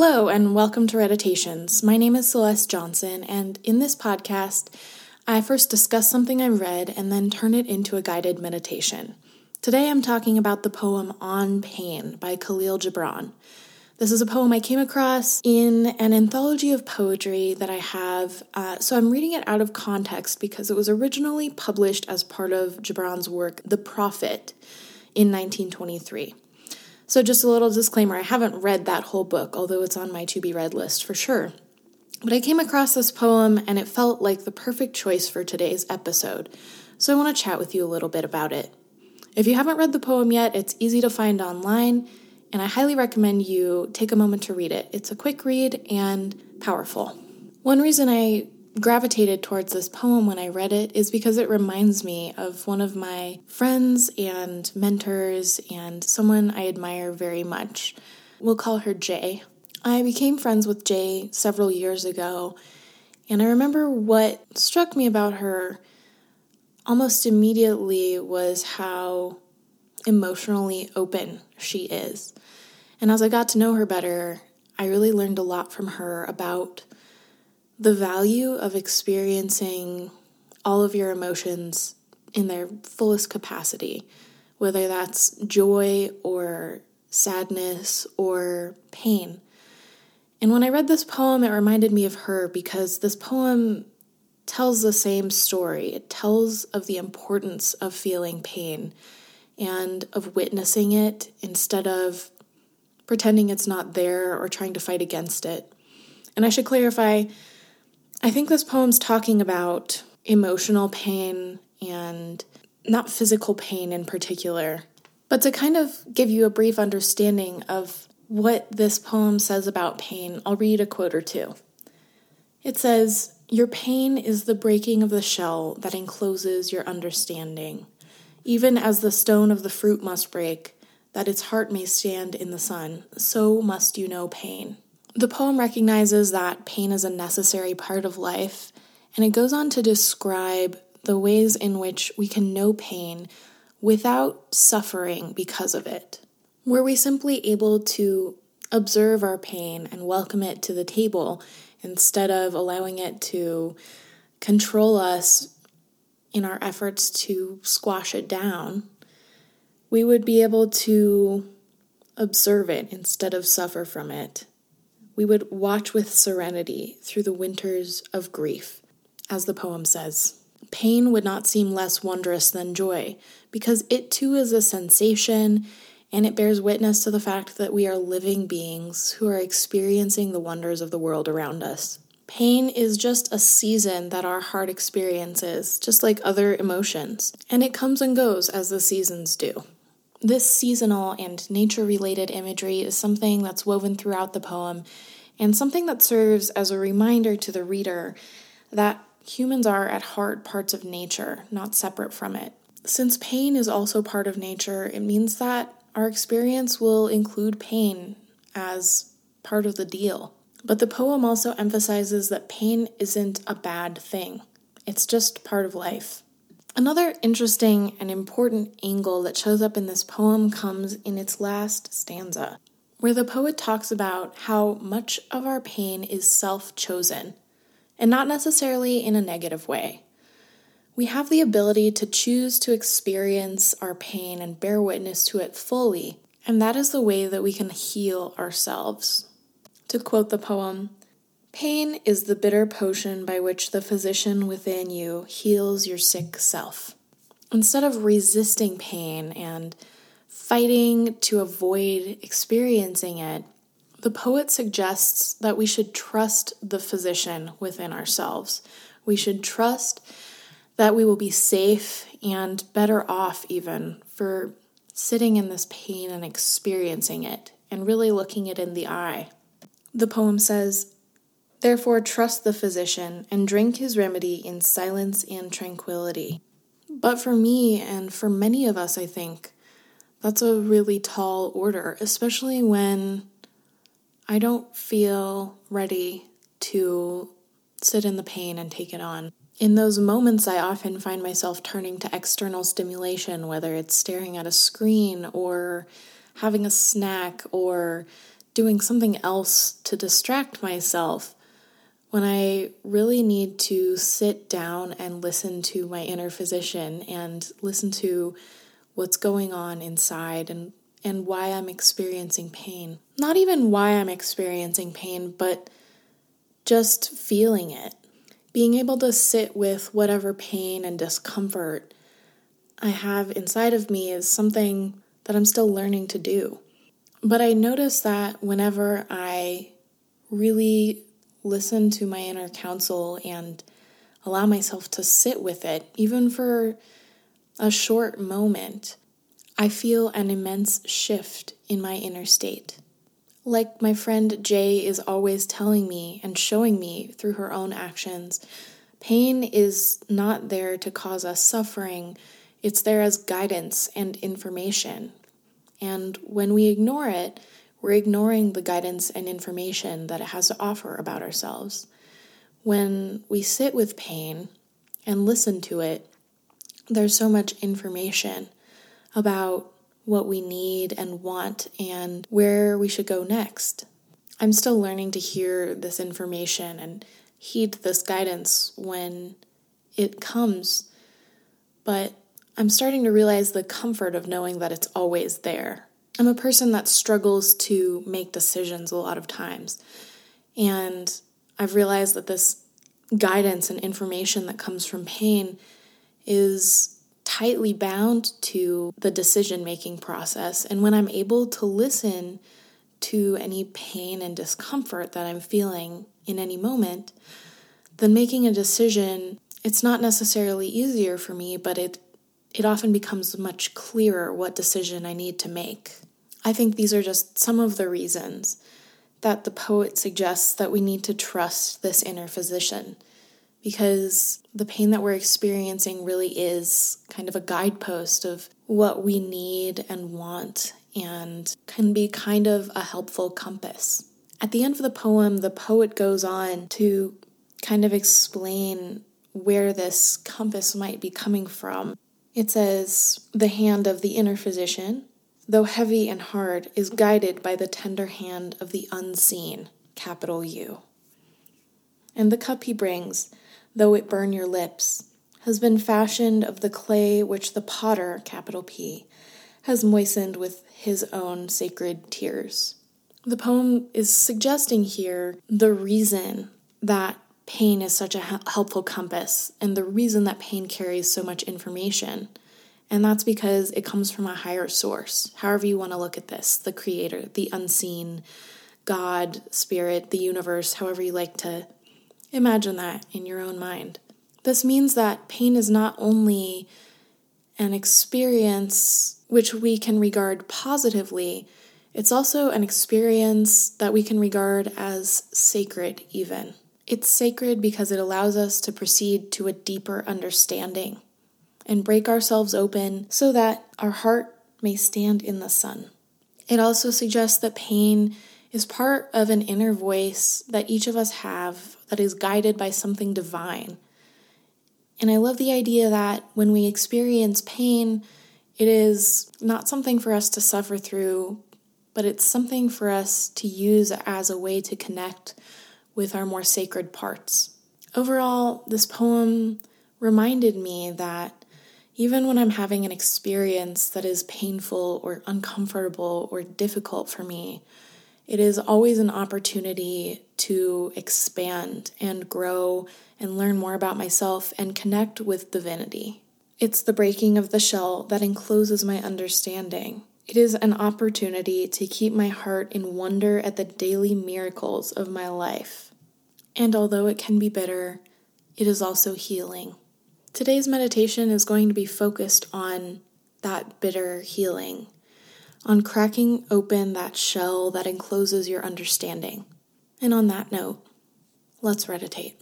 Hello and welcome to Reditations. My name is Celeste Johnson, and in this podcast, I first discuss something I read and then turn it into a guided meditation. Today I'm talking about the poem On Pain by Khalil Gibran. This is a poem I came across in an anthology of poetry that I have, so I'm reading it out of context because it was originally published as part of Gibran's work, The Prophet, in 1923. So just a little disclaimer, I haven't read that whole book, although it's on my to-be-read list for sure. But I came across this poem, and it felt like the perfect choice for today's episode, so I want to chat with you a little bit about it. If you haven't read the poem yet, it's easy to find online, and I highly recommend you take a moment to read it. It's a quick read and powerful. One reason I gravitated towards this poem when I read it is because it reminds me of one of my friends and mentors and someone I admire very much. We'll call her Jay. I became friends with Jay several years ago, and I remember what struck me about her almost immediately was how emotionally open she is. And as I got to know her better, I really learned a lot from her about the value of experiencing all of your emotions in their fullest capacity, whether that's joy or sadness or pain. And when I read this poem, it reminded me of her because this poem tells the same story. It tells of the importance of feeling pain and of witnessing it instead of pretending it's not there or trying to fight against it. And I should clarify, I think this poem's talking about emotional pain and not physical pain in particular. But to kind of give you a brief understanding of what this poem says about pain, I'll read a quote or two. It says, "Your pain is the breaking of the shell that encloses your understanding, even as the stone of the fruit must break, that its heart may stand in the sun, so must you know pain." The poem recognizes that pain is a necessary part of life, and it goes on to describe the ways in which we can know pain without suffering because of it. Were we simply able to observe our pain and welcome it to the table instead of allowing it to control us in our efforts to squash it down, we would be able to observe it instead of suffer from it. We would watch with serenity through the winters of grief. As the poem says, pain would not seem less wondrous than joy, because it too is a sensation, and it bears witness to the fact that we are living beings who are experiencing the wonders of the world around us. Pain is just a season that our heart experiences, just like other emotions, and it comes and goes as the seasons do. This seasonal and nature-related imagery is something that's woven throughout the poem and something that serves as a reminder to the reader that humans are at heart parts of nature, not separate from it. Since pain is also part of nature, it means that our experience will include pain as part of the deal. But the poem also emphasizes that pain isn't a bad thing. It's just part of life. Another interesting and important angle that shows up in this poem comes in its last stanza, where the poet talks about how much of our pain is self-chosen, and not necessarily in a negative way. We have the ability to choose to experience our pain and bear witness to it fully, and that is the way that we can heal ourselves. To quote the poem, "Pain is the bitter potion by which the physician within you heals your sick self." Instead of resisting pain and fighting to avoid experiencing it, the poet suggests that we should trust the physician within ourselves. We should trust that we will be safe and better off even for sitting in this pain and experiencing it and really looking it in the eye. The poem says, "Therefore, trust the physician and drink his remedy in silence and tranquility." But for me, and for many of us, I think, that's a really tall order, especially when I don't feel ready to sit in the pain and take it on. In those moments, I often find myself turning to external stimulation, whether it's staring at a screen or having a snack or doing something else to distract myself when I really need to sit down and listen to my inner physician and listen to what's going on inside and why I'm experiencing pain. Not even why I'm experiencing pain, but just feeling it. Being able to sit with whatever pain and discomfort I have inside of me is something that I'm still learning to do. But I notice that whenever I really listen to my inner counsel and allow myself to sit with it, even for a short moment, I feel an immense shift in my inner state. Like my friend Jay is always telling me and showing me through her own actions, pain is not there to cause us suffering. It's there as guidance and information. And when we ignore it, we're ignoring the guidance and information that it has to offer about ourselves. When we sit with pain and listen to it, there's so much information about what we need and want and where we should go next. I'm still learning to hear this information and heed this guidance when it comes, but I'm starting to realize the comfort of knowing that it's always there. I'm a person that struggles to make decisions a lot of times, and I've realized that this guidance and information that comes from pain is tightly bound to the decision-making process. And when I'm able to listen to any pain and discomfort that I'm feeling in any moment, then making a decision, it's not necessarily easier for me, but it often becomes much clearer what decision I need to make. I think these are just some of the reasons that the poet suggests that we need to trust this inner physician, because the pain that we're experiencing really is kind of a guidepost of what we need and want and can be kind of a helpful compass. At the end of the poem, the poet goes on to kind of explain where this compass might be coming from. It says, "The hand of the inner physician, though heavy and hard, is guided by the tender hand of the unseen, capital U. And the cup he brings, though it burn your lips, has been fashioned of the clay which the potter, capital P, has moistened with his own sacred tears." The poem is suggesting here the reason that pain is such a helpful compass and the reason that pain carries so much information. And that's because it comes from a higher source, however you want to look at this, the creator, the unseen, God, spirit, the universe, however you like to imagine that in your own mind. This means that pain is not only an experience which we can regard positively, it's also an experience that we can regard as sacred even. It's sacred because it allows us to proceed to a deeper understanding and break ourselves open so that our heart may stand in the sun. It also suggests that pain is part of an inner voice that each of us have that is guided by something divine. And I love the idea that when we experience pain, it is not something for us to suffer through, but it's something for us to use as a way to connect with our more sacred parts. Overall, this poem reminded me that even when I'm having an experience that is painful or uncomfortable or difficult for me, it is always an opportunity to expand and grow and learn more about myself and connect with divinity. It's the breaking of the shell that encloses my understanding. It is an opportunity to keep my heart in wonder at the daily miracles of my life. And although it can be bitter, it is also healing. Today's meditation is going to be focused on that bitter healing, on cracking open that shell that encloses your understanding. And on that note, let's reditate.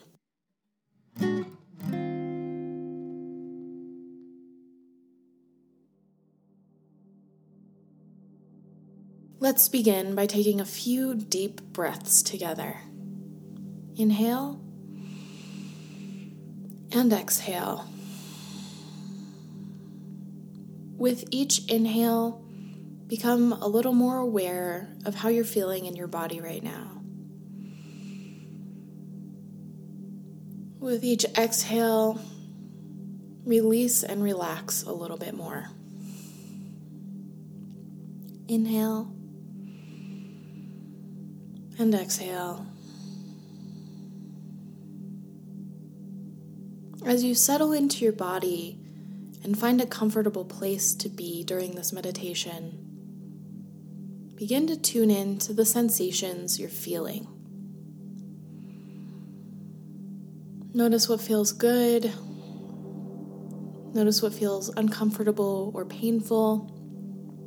Let's begin by taking a few deep breaths together. Inhale and exhale. With each inhale, Become a little more aware of how you're feeling in your body right now. With each exhale, release and relax a little bit more. Inhale and exhale. As you settle into your body and find a comfortable place to be during this meditation, begin to tune in to the sensations you're feeling. Notice what feels good. Notice what feels uncomfortable or painful.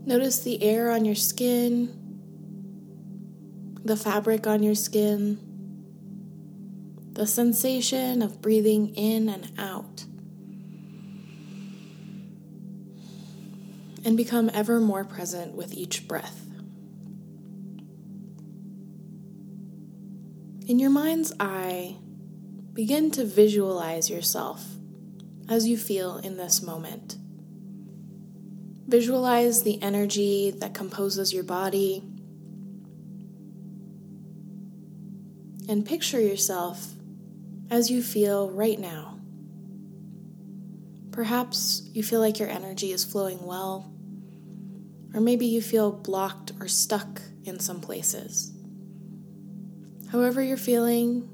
Notice the air on your skin, the fabric on your skin, the sensation of breathing in and out, and become ever more present with each breath. In your mind's eye, begin to visualize yourself as you feel in this moment. Visualize the energy that composes your body, and picture yourself as you feel right now. Perhaps you feel like your energy is flowing well, or maybe you feel blocked or stuck in some places. However you're feeling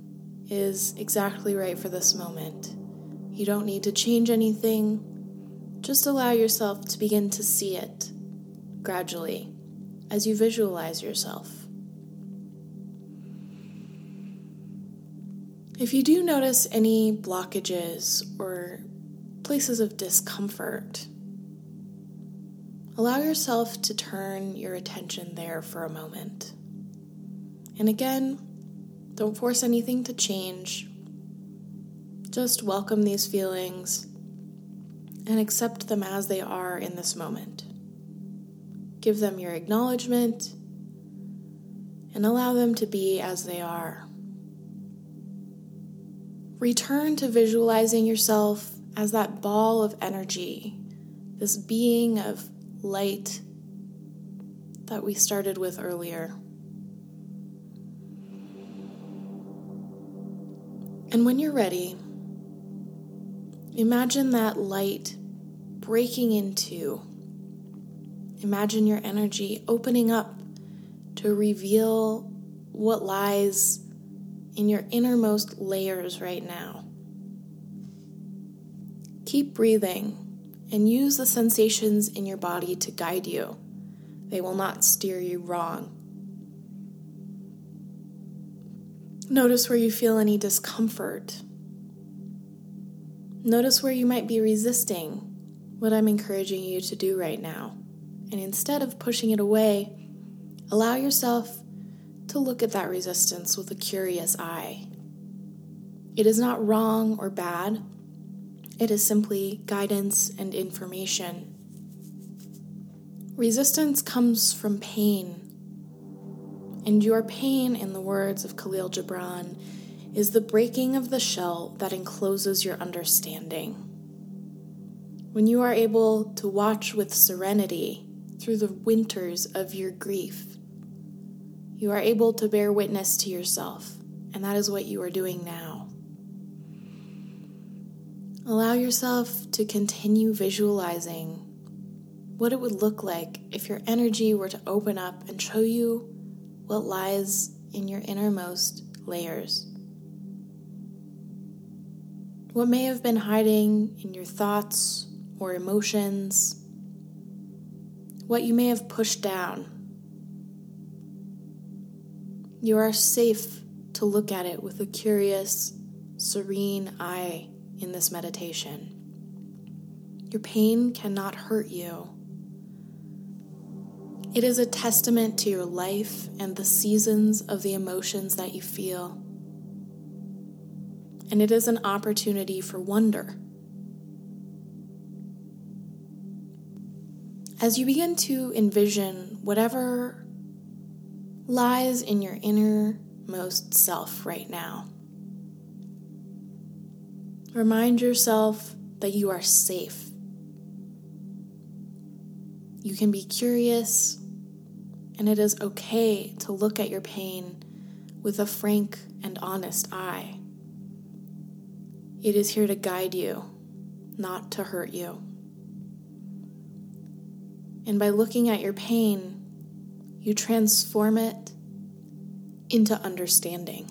is exactly right for this moment. You don't need to change anything. Just allow yourself to begin to see it gradually as you visualize yourself. If you do notice any blockages or places of discomfort, allow yourself to turn your attention there for a moment. And again, don't force anything to change. Just welcome these feelings and accept them as they are in this moment. Give them your acknowledgement and allow them to be as they are. Return to visualizing yourself as that ball of energy, this being of light that we started with earlier. And when you're ready, imagine that light breaking into. Imagine your energy opening up to reveal what lies in your innermost layers right now. Keep breathing and use the sensations in your body to guide you. They will not steer you wrong. Notice where you feel any discomfort. Notice where you might be resisting what I'm encouraging you to do right now. And instead of pushing it away, allow yourself to look at that resistance with a curious eye. It is not wrong or bad. It is simply guidance and information. Resistance comes from pain. And your pain, in the words of Khalil Gibran, is the breaking of the shell that encloses your understanding. When you are able to watch with serenity through the winters of your grief, you are able to bear witness to yourself, and that is what you are doing now. Allow yourself to continue visualizing what it would look like if your energy were to open up and show you what lies in your innermost layers. What may have been hiding in your thoughts or emotions, what you may have pushed down. You are safe to look at it with a curious, serene eye in this meditation. Your pain cannot hurt you. It is a testament to your life and the seasons of the emotions that you feel. And it is an opportunity for wonder. As you begin to envision whatever lies in your innermost self right now, remind yourself that you are safe. You can be curious, and it is okay to look at your pain with a frank and honest eye. It is here to guide you, not to hurt you. And by looking at your pain, you transform it into understanding.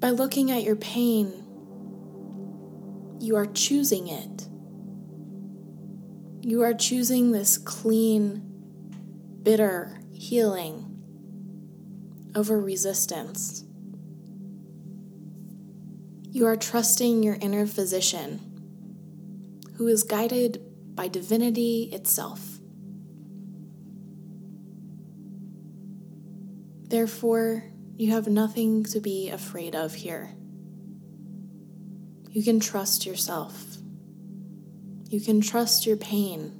By looking at your pain, you are choosing it. You are choosing this clean, bitter healing over resistance. You are trusting your inner physician, who is guided by divinity itself. Therefore, you have nothing to be afraid of here. You can trust yourself. You can trust your pain.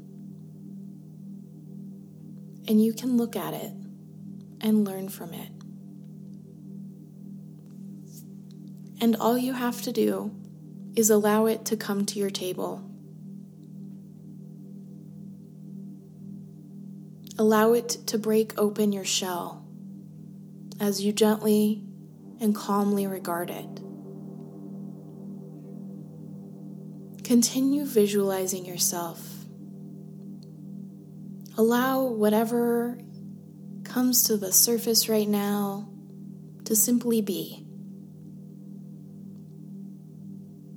And you can look at it and learn from it. And all you have to do is allow it to come to your table. Allow it to break open your shell as you gently and calmly regard it. Continue visualizing yourself. Allow whatever comes to the surface right now to simply be.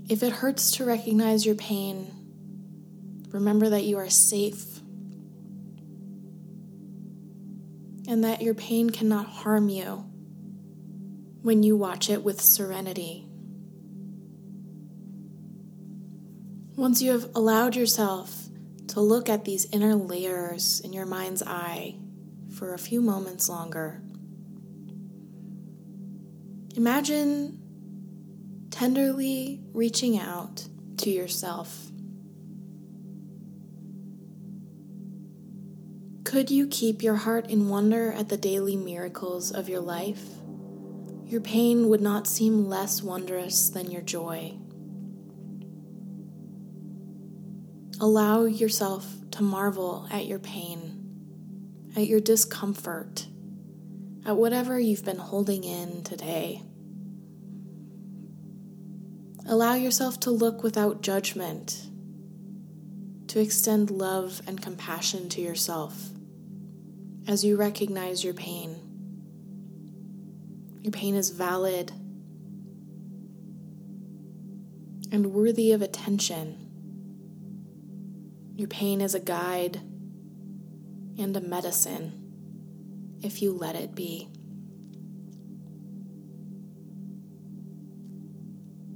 If it hurts to recognize your pain, remember that you are safe and that your pain cannot harm you when you watch it with serenity. Once you have allowed yourself to look at these inner layers in your mind's eye for a few moments longer, imagine tenderly reaching out to yourself. Could you keep your heart in wonder at the daily miracles of your life? Your pain would not seem less wondrous than your joy. Allow yourself to marvel at your pain, at your discomfort, at whatever you've been holding in today. Allow yourself to look without judgment, to extend love and compassion to yourself as you recognize your pain. Your pain is valid and worthy of attention. Your pain is a guide and a medicine if you let it be.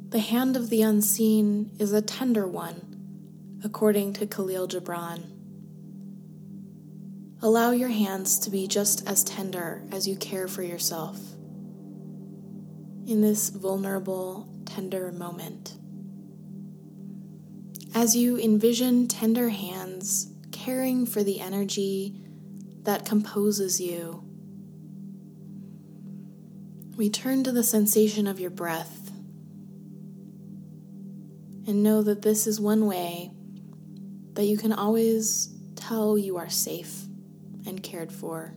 The hand of the unseen is a tender one, according to Khalil Gibran. Allow your hands to be just as tender as you care for yourself in this vulnerable, tender moment. As you envision tender hands caring for the energy that composes you, return to the sensation of your breath. And know that this is one way that you can always tell you are safe and cared for.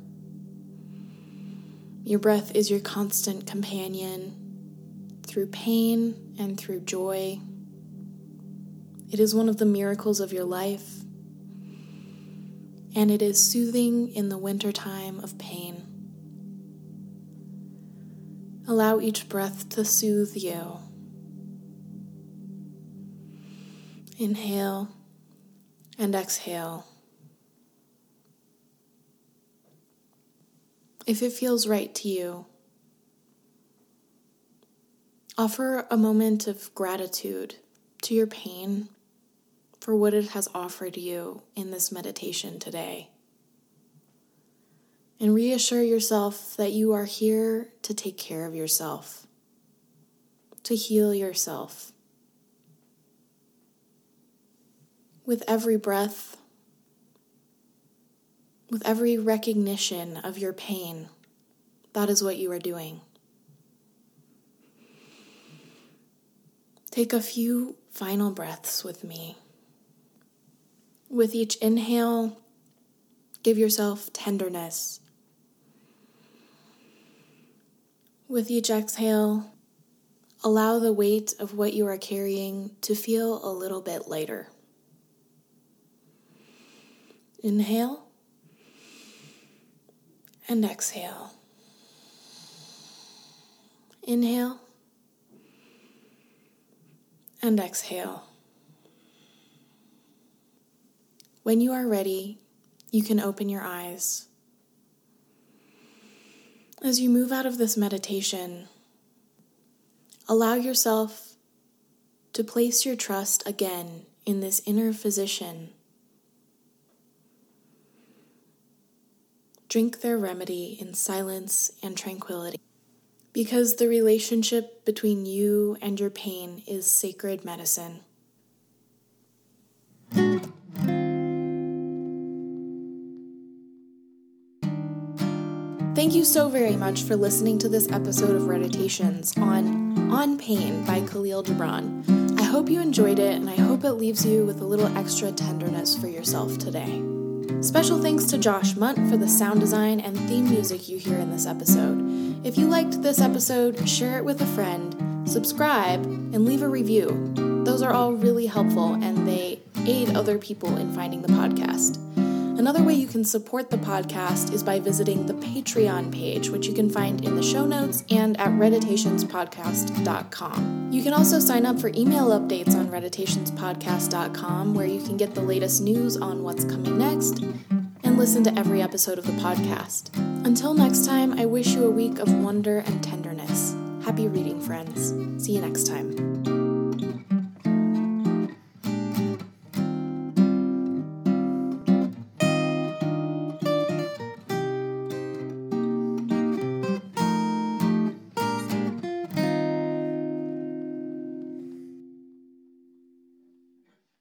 Your breath is your constant companion through pain and through joy. It is one of the miracles of your life, and it is soothing in the wintertime of pain. Allow each breath to soothe you. Inhale and exhale. If it feels right to you, offer a moment of gratitude to your pain for what it has offered you in this meditation today. And reassure yourself that you are here to take care of yourself, to heal yourself. With every breath, with every recognition of your pain, that is what you are doing. Take a few final breaths with me. With each inhale, give yourself tenderness. With each exhale, allow the weight of what you are carrying to feel a little bit lighter. Inhale and exhale. Inhale and exhale. When you are ready, you can open your eyes. As you move out of this meditation, allow yourself to place your trust again in this inner physician. Drink their remedy in silence and tranquility, because the relationship between you and your pain is sacred medicine. Thank you so very much for listening to this episode of Reditations on Pain by Khalil Gibran. I hope you enjoyed it, and I hope it leaves you with a little extra tenderness for yourself today. Special thanks to Josh Munt for the sound design and theme music you hear in this episode. If you liked this episode, share it with a friend, subscribe, and leave a review. Those are all really helpful, and they aid other people in finding the podcast. Another way you can support the podcast is by visiting the Patreon page, which you can find in the show notes and at reditationspodcast.com. You can also sign up for email updates on reditationspodcast.com, where you can get the latest news on what's coming next and listen to every episode of the podcast. Until next time, I wish you a week of wonder and tenderness. Happy reading, friends. See you next time.